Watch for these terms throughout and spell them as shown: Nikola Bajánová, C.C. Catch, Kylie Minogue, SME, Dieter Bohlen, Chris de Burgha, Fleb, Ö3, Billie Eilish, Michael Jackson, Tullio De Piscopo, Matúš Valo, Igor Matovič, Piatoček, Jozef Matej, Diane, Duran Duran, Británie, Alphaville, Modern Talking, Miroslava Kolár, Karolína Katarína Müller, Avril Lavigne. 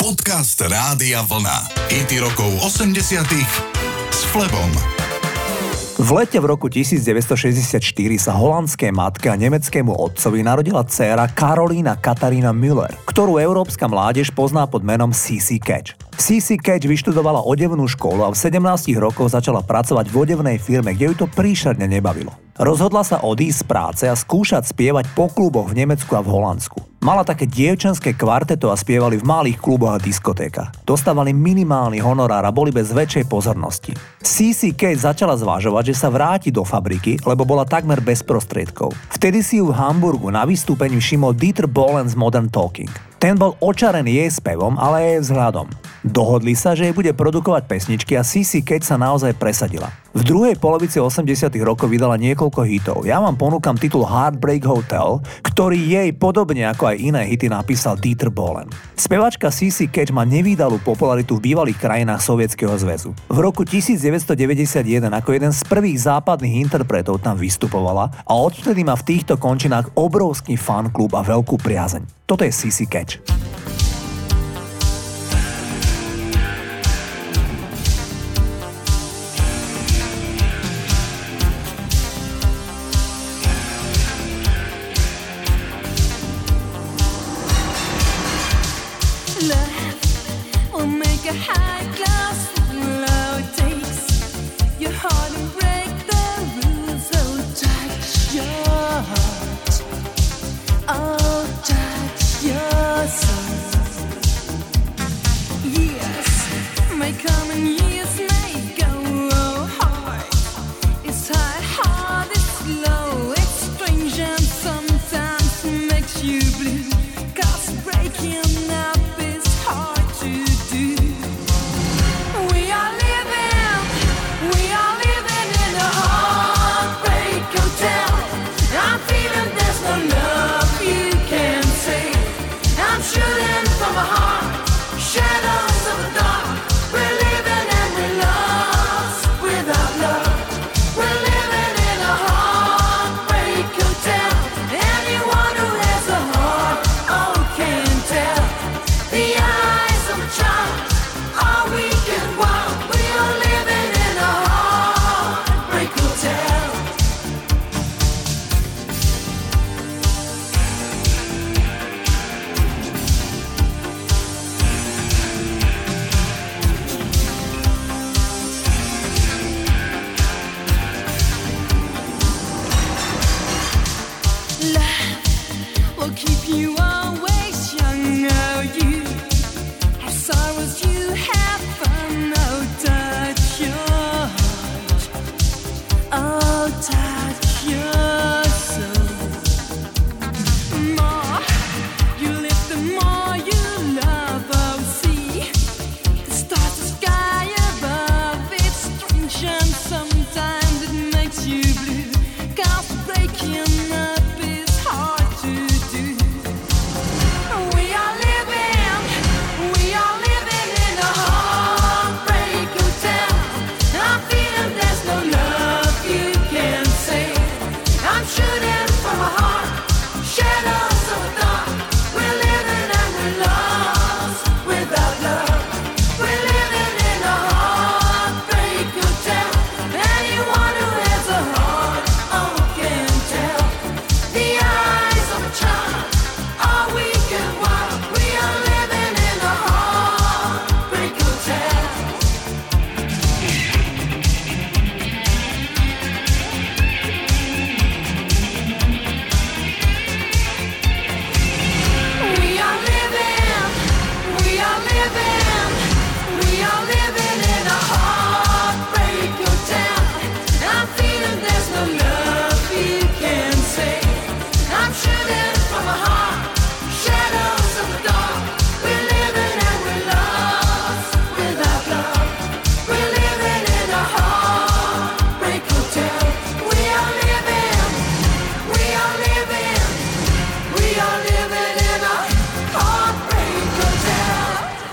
Podcast Rádia Vlna. Hity rokov 80-tých s Flebom. V lete v roku 1964 sa holandskej matke a nemeckému otcovi narodila dcéra Karolína Katarína Müller, ktorú európska mládež pozná pod menom C.C. Catch. C.C. Catch vyštudovala odevnú školu a v 17 rokoch začala pracovať v odevnej firme, kde ju to príšerne nebavilo. Rozhodla sa odísť z práce a skúšať spievať po kluboch v Nemecku a v Holandsku. Mala také dievčenské kvarteto a spievali v malých kluboch a diskotékach. Dostávali minimálny honorár a boli bez väčšej pozornosti. C.C. Catch začala zvažovať, že sa vráti do fabriky, lebo bola takmer bez prostriedkov. Vtedy si ju v Hamburgu na vystúpení všimol Dieter Bohlen z Modern Talking. Ten bol očarený jej spevom, ale aj jej vzhľadom. Dohodli sa, že jej bude produkovať pesničky a C.C. Catch sa naozaj presadila. V druhej polovici 80. rokov vydala niekoľko hitov. Ja vám ponúkam titul Heartbreak Hotel, ktorý jej podobne ako aj iné hity napísal Dieter Bohlen. Spevačka C.C. Catch má nevýdalú popularitu v bývalých krajinách Sovietskeho zväzu. V roku 1991 ako jeden z prvých západných interpretov tam vystupovala a odtedy má v týchto končinách obrovský fanklub a veľkú priazeň. Toto je C.C. Catch.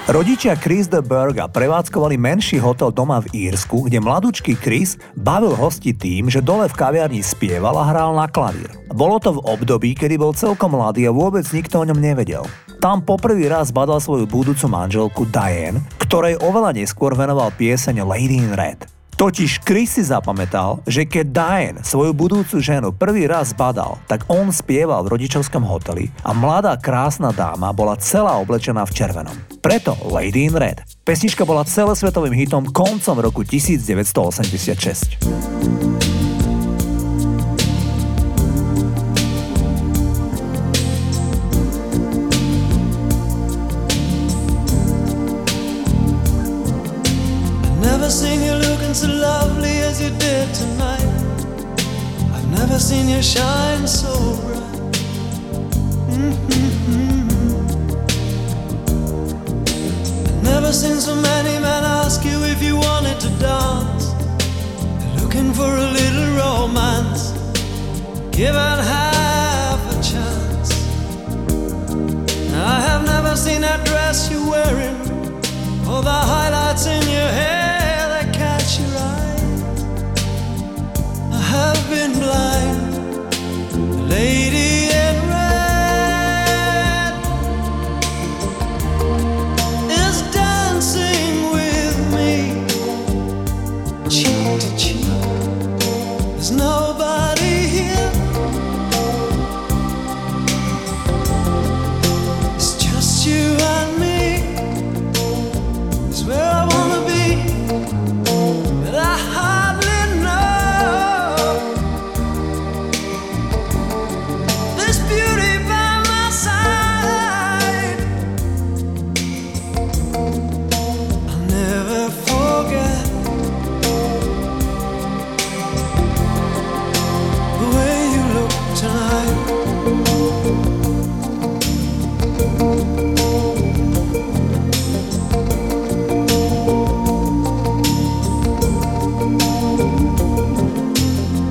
Rodičia Chris de Burgha prevádzkovali menší hotel doma v Írsku, kde mladúčky Chris bavil hosti tým, že dole v kaviarni spieval a hral na klavír. Bolo to v období, kedy bol celkom mladý a vôbec nikto o ňom nevedel. Tam poprvý raz badal svoju budúcu manželku Diane, ktorej oveľa neskôr venoval pieseň Lady in Red. Totiž Chris si zapamätal, že keď Diane svoju budúcu ženu prvý raz badal, tak on spieval v rodičovskom hoteli a mladá krásna dáma bola celá oblečená v červenom. Preto Lady in Red. Pesnička bola celosvetovým hitom koncom roku 1986. I've never seen you shine so bright. I've never seen so many men ask you if you wanted to dance. They're looking for a little romance, given half a chance. I have never seen that dress you're wearing, or the highlights in your hair that catch your eye. I've been blind, the lady in red is dancing with me, cheek to cheek. There's nobody here, it's just you and me. It's where I wanna be, but I hardly know.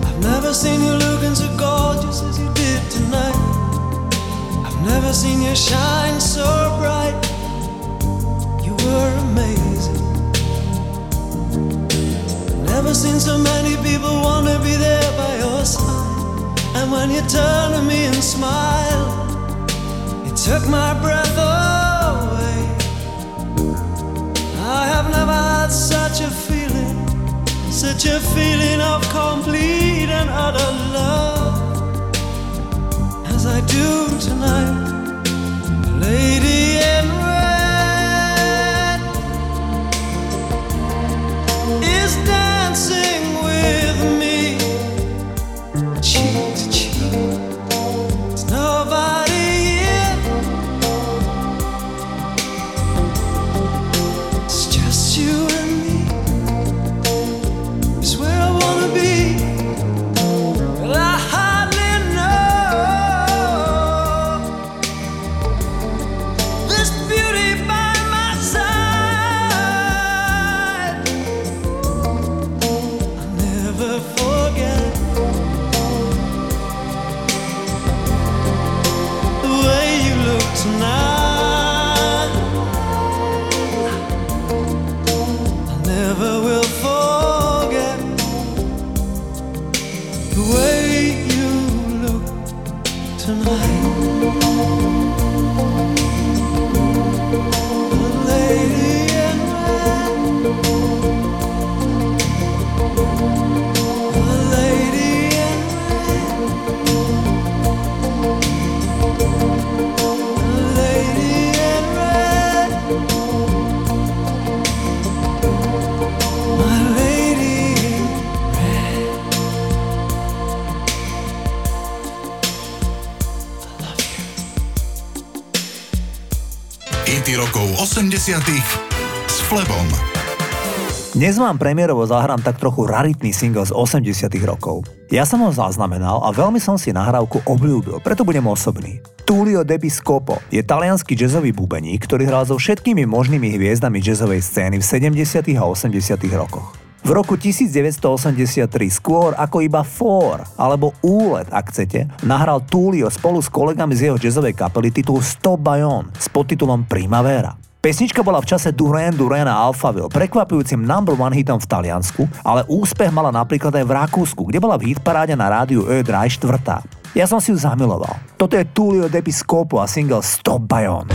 I've never seen you shine so bright. You were amazing. Never seen so many people wanna be there by your side. And when you turn to me and smile, it took my breath away. I have never had such a feeling of complete and utter love as I do tonight. Lady in red is dancing with me, cheek to cheek. There's nobody here, it's just you and me. It's where I wanna be, but I hardly know. Rokov 80-tých s Flebom. Dnes vám premiérovo zahrám tak trochu raritný single z 80-tých rokov. Ja som ho zaznamenal a veľmi som si nahrávku obľúbil, preto budem osobný. Tullio De Piscopo je taliansky jazzový bubeník, ktorý hral so všetkými možnými hviezdami jazzovej scény v 70-tých a 80-tých rokoch. V roku 1983 skôr ako iba Four, alebo Úlet, ak chcete, nahral Tullio spolu s kolegami z jeho jazzovej kapely titul 100 Bayon s podtitulom Primavera. Pesnička bola v čase Duran Duran a Alphaville prekvapujúcim number one hitom v Taliansku, ale úspech mala napríklad aj v Rakúsku, kde bola v hitparáde na rádiu Ö3 štvrtá. Ja som si ju zamiloval. Toto je Tullio De Piscopo a single Stop Bayon.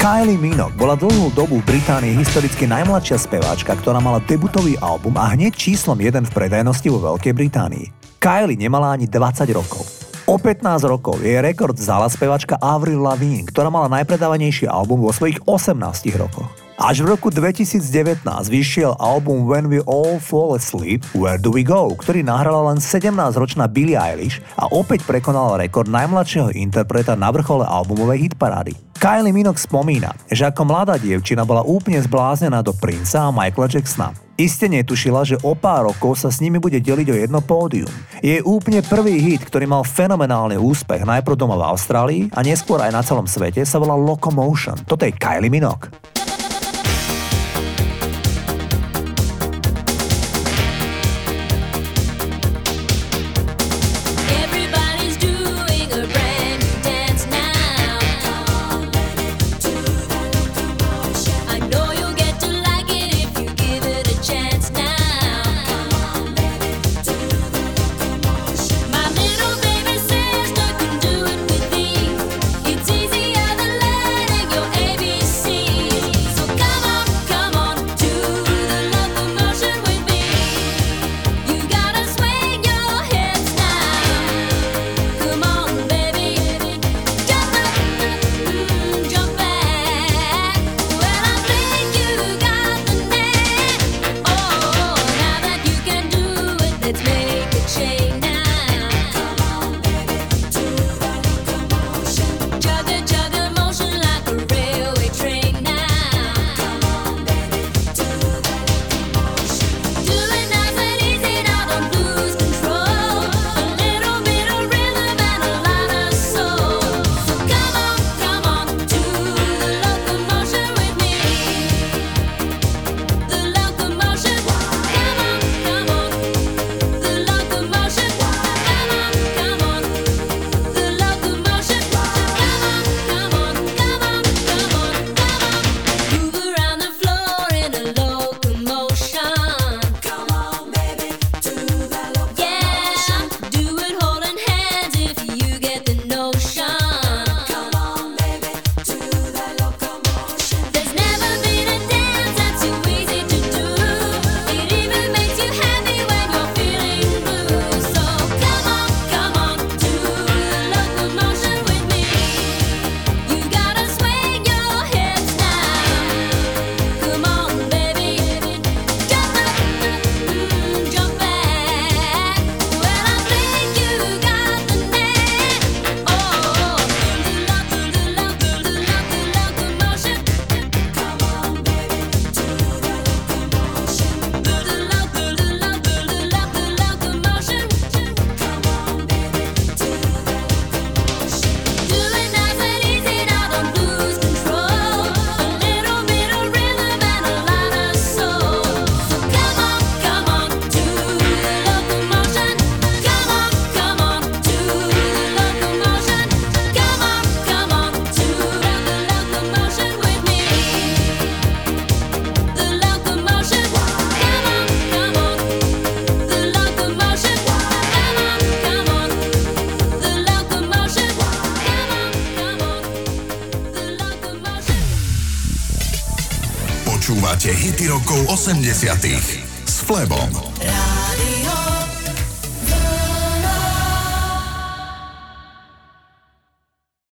Kylie Minogue bola dlhú dobu v Británii historicky najmladšia speváčka, ktorá mala debutový album a hneď číslom 1 v predajnosti vo Veľkej Británii. Kylie nemala ani 20 rokov. O 15 rokov jej rekord vzala speváčka Avril Lavigne, ktorá mala najpredávanejší album vo svojich 18 rokoch. Až v roku 2019 vyšiel album When We All Fall Asleep, Where Do We Go, ktorý nahrala len 17-ročná Billie Eilish a opäť prekonala rekord najmladšieho interpreta na vrchole albumovej hitparády. Kylie Minogue spomína, že ako mladá dievčina bola úplne zbláznená do Princa a Michaela Jacksona. Iste netušila, že o pár rokov sa s nimi bude deliť o jedno pódium. Jej úplne prvý hit, ktorý mal fenomenálny úspech najprv doma v Austrálii a neskôr aj na celom svete, sa volal Locomotion. Toto je Kylie Minogue. Počúvate hity rokov 80. s Flebom.